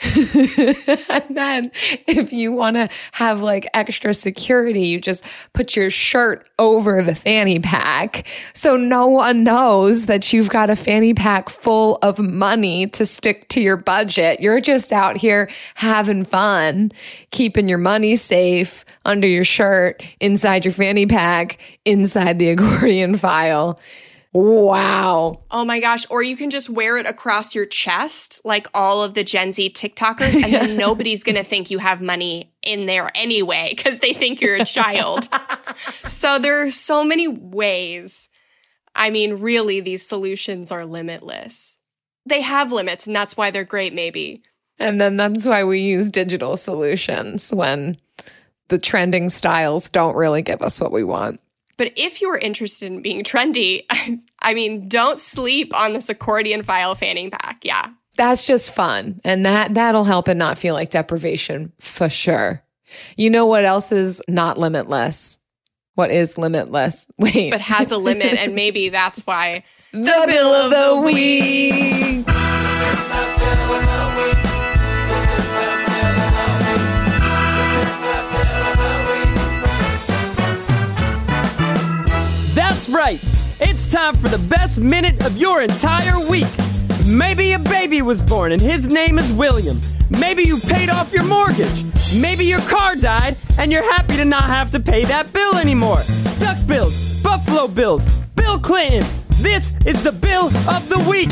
And then if you want to have like extra security, you just put your shirt over the fanny pack. So no one knows that you've got a fanny pack full of money to stick to your budget. You're just out here having fun, keeping your money safe under your shirt, inside your fanny pack, inside the accordion file. Wow. Oh my gosh. Or you can just wear it across your chest like all of the Gen Z TikTokers and then nobody's going to think you have money in there anyway because they think you're a child. So there are so many ways. I mean, really, these solutions are limitless. They have limits and that's why they're great maybe. And then that's why we use digital solutions when the trending styles don't really give us what we want. But if you're interested in being trendy, I mean, don't sleep on this accordion file fanny pack. Yeah. That's just fun. And that, that'll help and not feel like deprivation for sure. You know what else is not limitless? What is limitless? Wait. But has a limit. And maybe that's why. The, the Bill of the, the Week. week. Right. It's time for the best minute of your entire week. Maybe a baby was born and his name is William. Maybe you paid off your mortgage. Maybe your car died and you're happy to not have to pay that bill anymore. Duck bills, Buffalo Bills, Bill Clinton. This is the Bill of the Week.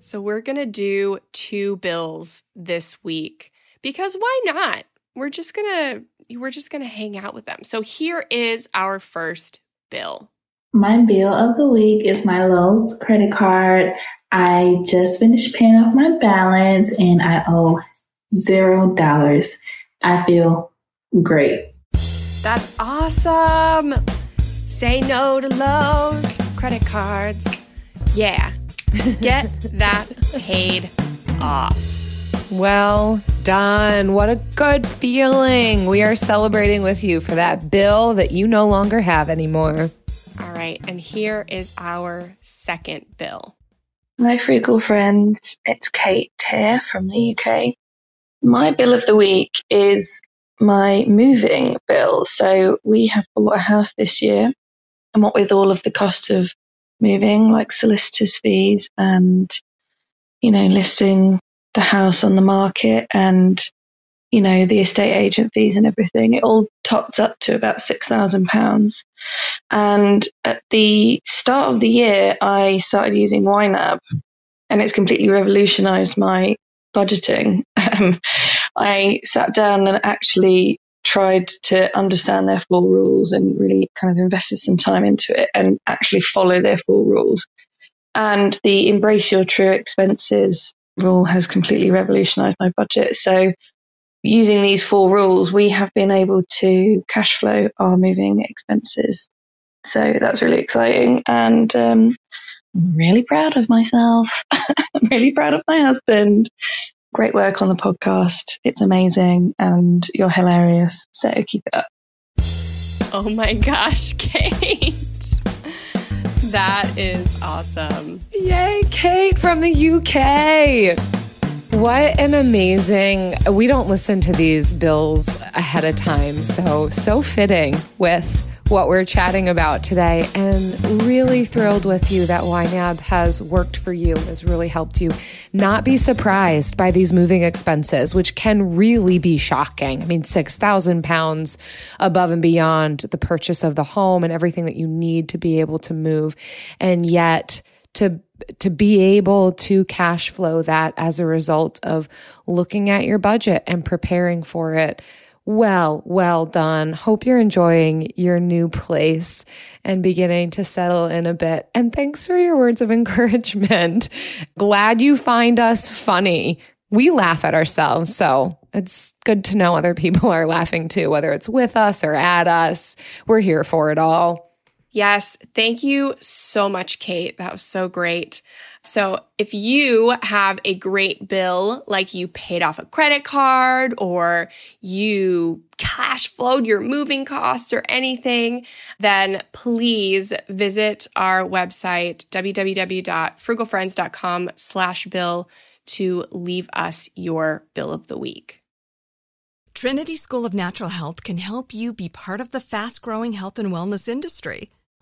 So we're going to do two bills this week because why not? We're just going to we're just going to hang out with them. So here is our first bill. My bill of the week is my Lowe's credit card. I just finished paying off my balance and I owe zero dollars. I feel great. That's awesome. Say no to Lowe's credit cards. Yeah. Get that paid off. Well done. What a good feeling. We are celebrating with you for that bill that you no longer have anymore. All right, and here is our second bill. My frugal friends, it's Kate here from the U K. My bill of the week is my moving bill. So we have bought a house this year, and what with all of the cost of moving, like solicitor's fees and, you know, listing the house on the market and, you know, the estate agent fees and everything, it all tops up to about six thousand pounds. And at the start of the year, I started using Y NAB, and it's completely revolutionized my budgeting. Um, I sat down and actually tried to understand their four rules and really kind of invested some time into it and actually follow their four rules. And the embrace your true expenses rule has completely revolutionized my budget. So using these four rules, we have been able to cash flow our moving expenses. So that's really exciting. And um, I'm really proud of myself. I'm really proud of my husband. Great work on the podcast. It's amazing. And you're hilarious. So keep it up. Oh my gosh, Kate. That is awesome. Yay, Kate from the U K. What an amazing, we don't listen to these bills ahead of time. So, so fitting with what we're chatting about today, and really thrilled with you that Y NAB has worked for you and has really helped you not be surprised by these moving expenses, which can really be shocking. I mean, six thousand pounds above and beyond the purchase of the home and everything that you need to be able to move. And yet to to be able to cash flow that as a result of looking at your budget and preparing for it. Well, well done. Hope you're enjoying your new place and beginning to settle in a bit. And thanks for your words of encouragement. Glad you find us funny. We laugh at ourselves, so it's good to know other people are laughing too, whether it's with us or at us. We're here for it all. Yes. Thank you so much, Kate. That was so great. So if you have a great bill, like you paid off a credit card or you cash flowed your moving costs or anything, then please visit our website, w w w dot frugal friends dot com slash bill, to leave us your bill of the week. Trinity School of Natural Health can help you be part of the fast-growing health and wellness industry.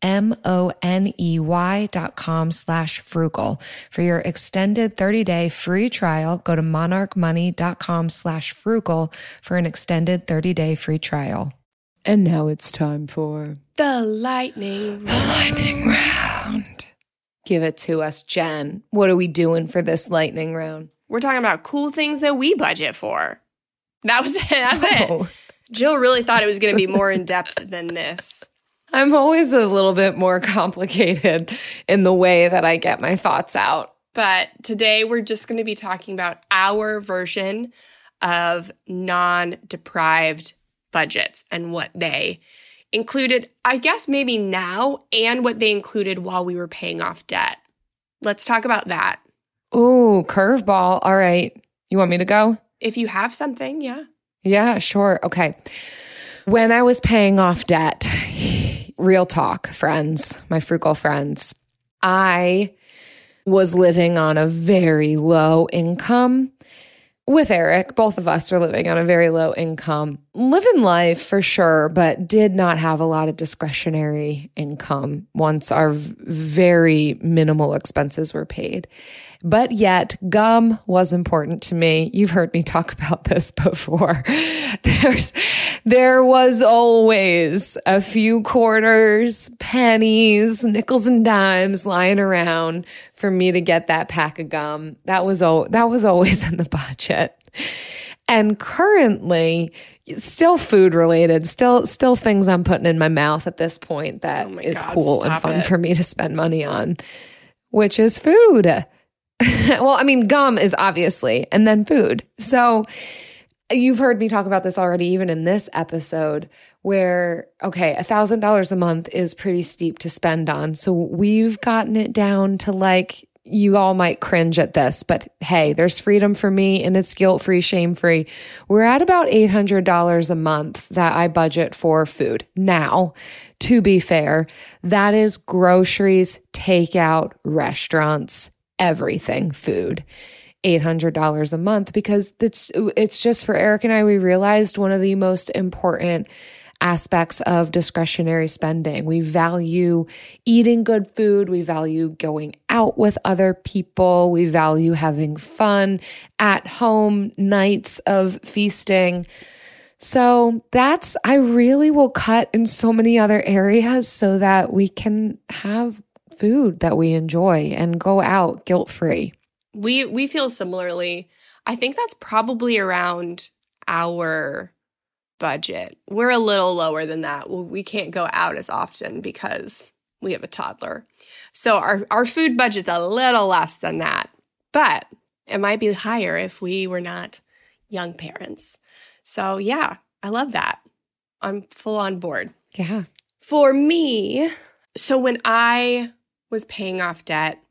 M-O-N-E-Y dot com slash frugal. For your extended thirty-day free trial, go to monarch money dot com slash frugal for an extended thirty-day free trial. And now it's time for the lightning round. Lightning round. Give it to us, Jen. What are we doing for this lightning round? We're talking about cool things that we budget for. That was it. That's oh. it. Jill really thought it was going to be more in-depth than this. I'm always a little bit more complicated in the way that I get my thoughts out. But today we're just going to be talking about our version of non-deprived budgets and what they included, I guess maybe now, and what they included while we were paying off debt. Let's talk about that. Ooh, curveball. All right. You want me to go? If you have something, yeah. Yeah, sure. Okay. When I was paying off debt... Real talk, friends, my frugal friends. I was living on a very low income. With Eric, both of us were living on a very low income, living life for sure, but did not have a lot of discretionary income once our very minimal expenses were paid. But yet, gum was important to me. You've heard me talk about this before. There's, there was always a few quarters, pennies, nickels and dimes lying around for me to get that pack of gum. That was all, that was always in the budget. And currently, still food related, still still things I'm putting in my mouth at this point that oh my is God, cool and fun it. for me to spend money on, which is food. Well, I mean, gum is obviously, and then food. So you've heard me talk about this already, even in this episode, where, okay, one thousand dollars a month is pretty steep to spend on. So we've gotten it down to like, you all might cringe at this, but hey, there's freedom for me and it's guilt-free, shame-free. We're at about eight hundred dollars a month that I budget for food. Now, to be fair, that is groceries, takeout, restaurants, everything food, eight hundred dollars a month, because it's, it's just for Eric and I, we realized one of the most important aspects of discretionary spending. We value eating good food. We value going out with other people. We value having fun at home, nights of feasting. So that's, I really will cut in so many other areas so that we can have food that we enjoy and go out guilt-free. We we feel similarly. I think that's probably around our budget. We're a little lower than that. We can't go out as often because we have a toddler. So our, our food budget's a little less than that. But it might be higher if we were not young parents. So yeah, I love that. I'm full on board. Yeah. For me, so when I was paying off debt,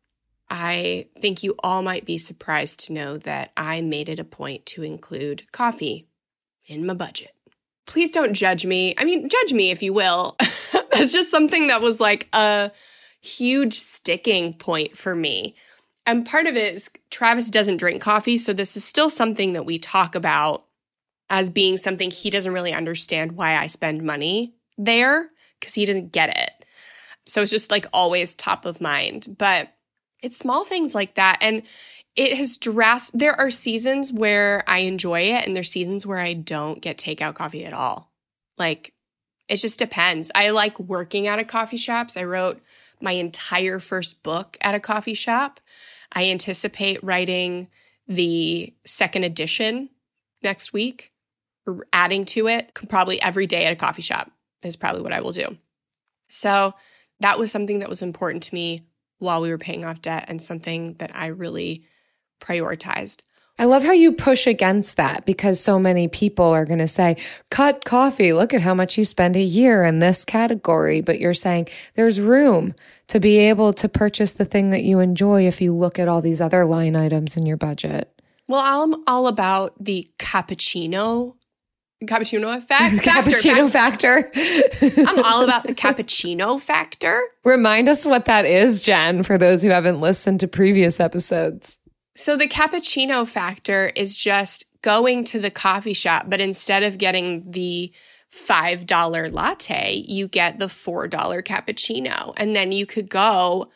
I think you all might be surprised to know that I made it a point to include coffee in my budget. Please don't judge me. I mean, judge me if you will. That's just something that was like a huge sticking point for me. And part of it is Travis doesn't drink coffee, so this is still something that we talk about as being something he doesn't really understand why I spend money there because he doesn't get it. So it's just like always top of mind. But it's small things like that. And it has dressed, there are seasons where I enjoy it and there's seasons where I don't get takeout coffee at all. Like, it just depends. I like working out of coffee shops. I wrote my entire first book at a coffee shop. I anticipate writing the second edition next week, or adding to it probably every day at a coffee shop is probably what I will do. So that was something that was important to me while we were paying off debt and something that I really prioritized. I love how you push against that because so many people are going to say, cut coffee, look at how much you spend a year in this category. But you're saying there's room to be able to purchase the thing that you enjoy if you look at all these other line items in your budget. Well, I'm all about the cappuccino Cappuccino effect? Factor, cappuccino factor. factor. I'm all about the cappuccino factor. Remind us what that is, Jen, for those who haven't listened to previous episodes. So the cappuccino factor is just going to the coffee shop, but instead of getting the five dollar latte, you get the four dollar cappuccino. And then you could go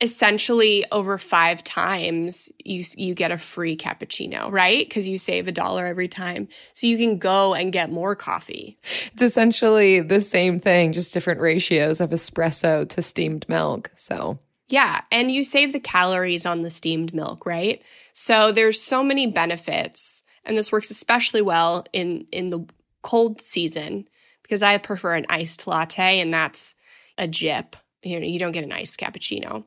essentially over five times, you you get a free cappuccino, right? Because you save a dollar every time. So you can go and get more coffee. It's essentially the same thing, just different ratios of espresso to steamed milk. So yeah, and you save the calories on the steamed milk, right? So there's so many benefits, and this works especially well in, in the cold season because I prefer an iced latte, and that's a jip. You know, you don't get an iced cappuccino.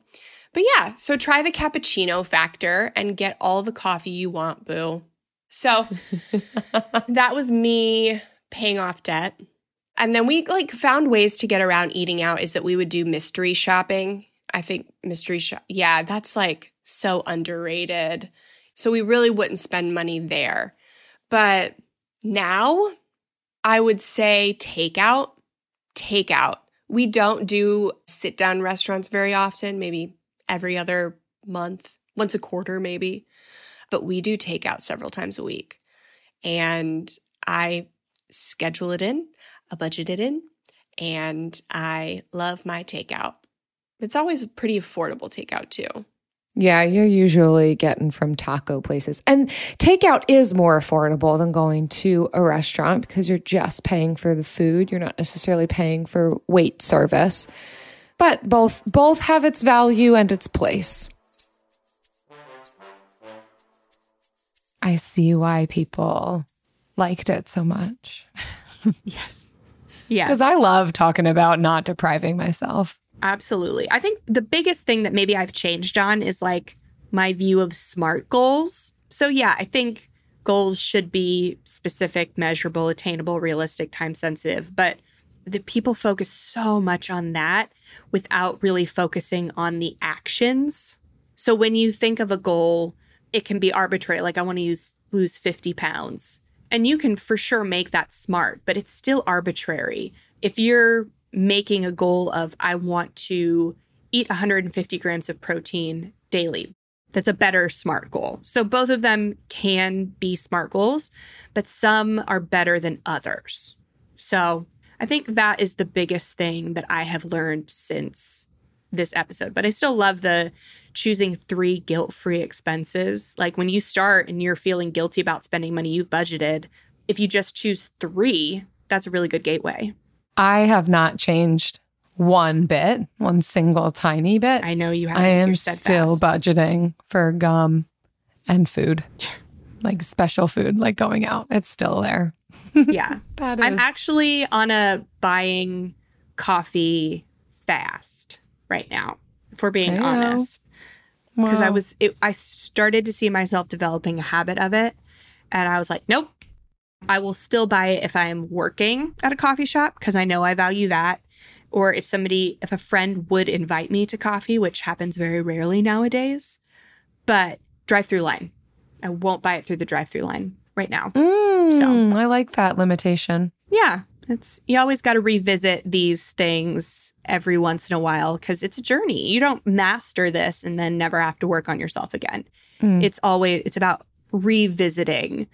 But yeah, so try the cappuccino factor and get all the coffee you want, boo. So that was me paying off debt. And then we like found ways to get around eating out is that we would do mystery shopping. I think mystery shop. Yeah, that's like so underrated. So we really wouldn't spend money there. But now I would say takeout, takeout. We don't do sit-down restaurants very often, maybe every other month, once a quarter maybe. But we do takeout several times a week. And I schedule it in, I budget it in, and I love my takeout. It's always a pretty affordable takeout too. Yeah, you're usually getting from taco places. And takeout is more affordable than going to a restaurant because you're just paying for the food. You're not necessarily paying for wait service. But both both have its value and its place. I see why people liked it so much. Yes. Yes. Because I love talking about not depriving myself. Absolutely. I think the biggest thing that maybe I've changed on is like my view of SMART goals. So yeah, I think goals should be specific, measurable, attainable, realistic, time sensitive. But the people focus so much on that without really focusing on the actions. So when you think of a goal, it can be arbitrary. Like I want to use lose fifty pounds. And you can for sure make that SMART, but it's still arbitrary. If you're making a goal of, I want to eat one hundred fifty grams of protein daily. That's a better SMART goal. So both of them can be SMART goals, but some are better than others. So I think that is the biggest thing that I have learned since this episode. But I still love the choosing three guilt-free expenses. Like when you start and you're feeling guilty about spending money you've budgeted, if you just choose three, that's a really good gateway. I have not changed one bit, one single tiny bit. I know you haven't. I am still budgeting for gum and food, like special food, like going out. It's still there. Yeah. That is... I'm actually on a buying coffee fast right now, if we're being Hello. honest. Because wow. I was, it, I started to see myself developing a habit of it. And I was like, nope. I will still buy it if I'm working at a coffee shop because I know I value that. Or if somebody, if a friend would invite me to coffee, which happens very rarely nowadays, but drive-through line. I won't buy it through the drive-through line right now. Mm, so I like that limitation. Yeah. It's, you always got to revisit these things every once in a while because it's a journey. You don't master this and then never have to work on yourself again. Mm. It's always, it's about revisiting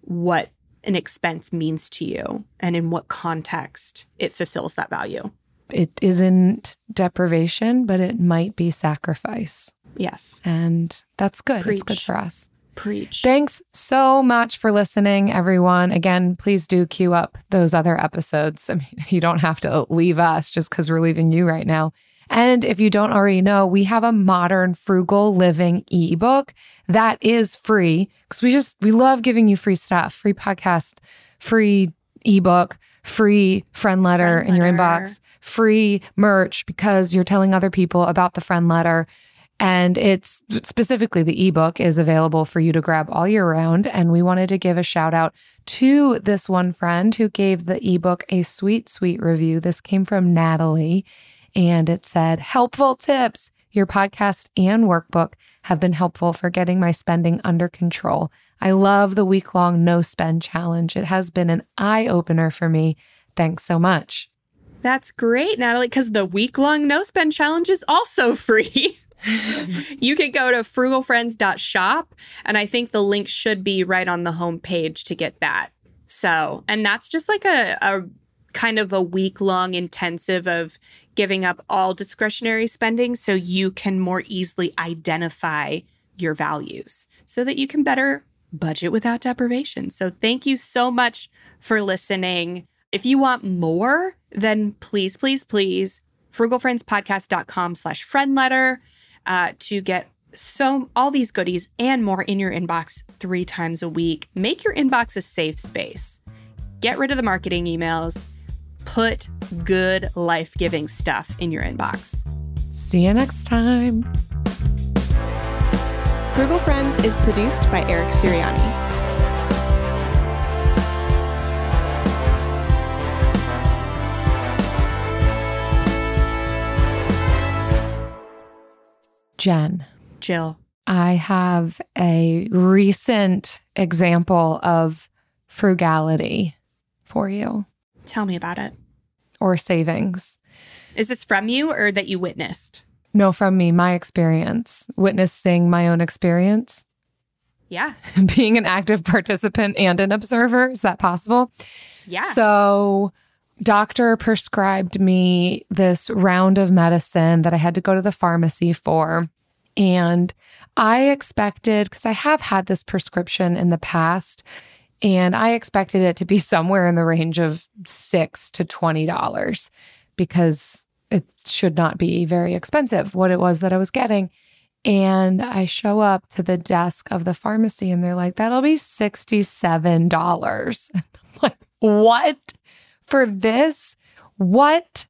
what an expense means to you and in what context it fulfills that value. It isn't deprivation, but it might be sacrifice. Yes. And that's good. Preach. It's good for us. Preach. Thanks so much for listening, everyone. Again, please do queue up those other episodes. I mean, you don't have to leave us just because we're leaving you right now. And if you don't already know, we have a Modern Frugal Living ebook that is free because we just, we love giving you free stuff, free podcast, free ebook, free friend letter friend in letter. your inbox, free merch because you're telling other people about the friend letter. And it's specifically the ebook is available for you to grab all year round. And we wanted to give a shout out to this one friend who gave the ebook a sweet, sweet review. This came from Natalie. And it said, helpful tips. Your podcast and workbook have been helpful for getting my spending under control. I love the week-long no spend challenge. It has been an eye-opener for me. Thanks so much. That's great, Natalie, because the week-long no spend challenge is also free. You can go to frugal friends dot shop, and I think the link should be right on the homepage to get that. So, and that's just like a, a kind of a week-long intensive of giving up all discretionary spending so you can more easily identify your values so that you can better budget without deprivation. So thank you so much for listening. If you want more, then please, please, please, frugalfriendspodcast.com slash friend letter uh, to get so all these goodies and more in your inbox three times a week. Make your inbox a safe space. Get rid of the marketing emails. Put good life-giving stuff in your inbox. See you next time. Frugal Friends is produced by Eric Siriani. Jen. Jill. I have a recent example of frugality for you. Tell me about it. Or savings. Is this from you or that you witnessed? No, from me, my experience, witnessing my own experience. Yeah. Being an active participant and an observer. Is that possible? Yeah. So doctor prescribed me this round of medicine that I had to go to the pharmacy for. And I expected, because I have had this prescription in the past, and I expected it to be somewhere in the range of six dollars to twenty dollars because it should not be very expensive, what it was that I was getting. And I show up to the desk of the pharmacy and they're like, that'll be sixty-seven dollars. And I'm like, what? For this? What?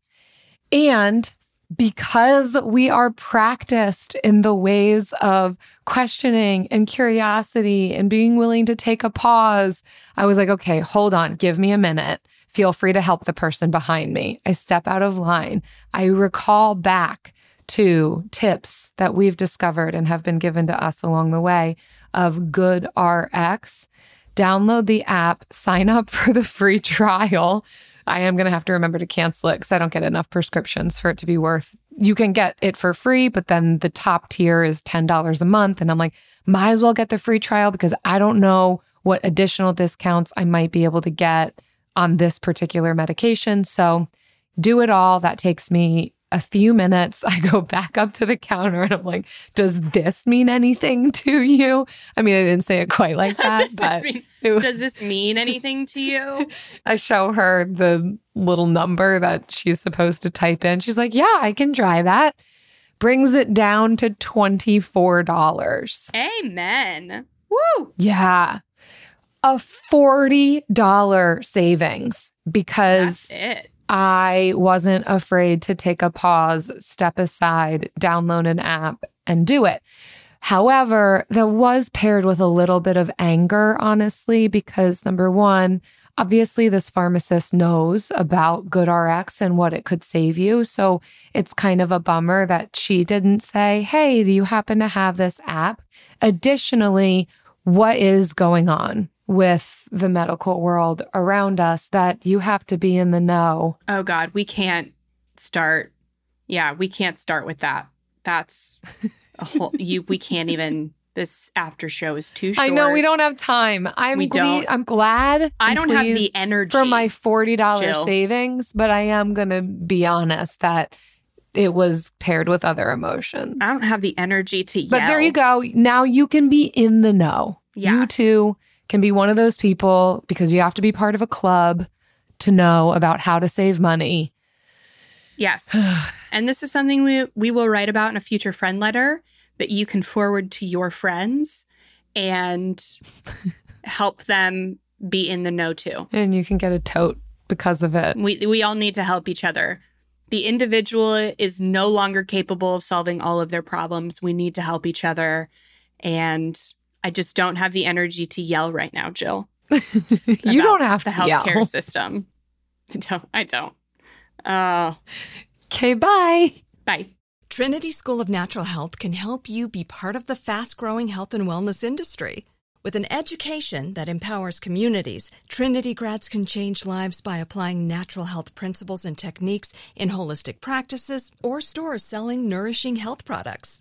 And because we are practiced in the ways of questioning and curiosity and being willing to take a pause, I was like, okay, hold on, give me a minute. Feel free to help the person behind me. I step out of line. I recall back to tips that we've discovered and have been given to us along the way of GoodRx. Download the app, sign up for the free trial. I am going to have to remember to cancel it because I don't get enough prescriptions for it to be worth. You can get it for free, but then the top tier is ten dollars a month. And I'm like, might as well get the free trial because I don't know what additional discounts I might be able to get on this particular medication. So do it all. That takes me a few minutes. I go back up to the counter and I'm like, does this mean anything to you? I mean, I didn't say it quite like that. does, but this mean, it was... does this mean anything to you? I show her the little number that she's supposed to type in. She's like, yeah, I can try that. Brings it down to twenty-four dollars. Amen. Woo. Yeah. A forty dollars savings because... That's it. I wasn't afraid to take a pause, step aside, download an app, and do it. However, that was paired with a little bit of anger, honestly, because number one, obviously this pharmacist knows about GoodRx and what it could save you. So it's kind of a bummer that she didn't say, hey, do you happen to have this app? Additionally, what is going on with the medical world around us that you have to be in the know? Oh, God, we can't start. Yeah, we can't start with that. That's a whole, you, we can't even, this after show is too short. I know, we don't have time. I'm, we gle- don't. I'm glad. I don't have the energy for my forty dollars Jill. savings, but I am going to be honest that it was paired with other emotions. I don't have the energy to yell. But there you go. Now you can be in the know. Yeah. You too can be one of those people because you have to be part of a club to know about how to save money. Yes. And this is something we we will write about in a future friend letter that you can forward to your friends and help them be in the know too. And you can get a tote because of it. We we all need to help each other. The individual is no longer capable of solving all of their problems. We need to help each other, and I just don't have the energy to yell right now, Jill. You don't have to the healthcare yell. System. I don't. I don't. Uh, okay, bye. Bye. Trinity School of Natural Health can help you be part of the fast-growing health and wellness industry. With an education that empowers communities, Trinity grads can change lives by applying natural health principles and techniques in holistic practices or stores selling nourishing health products.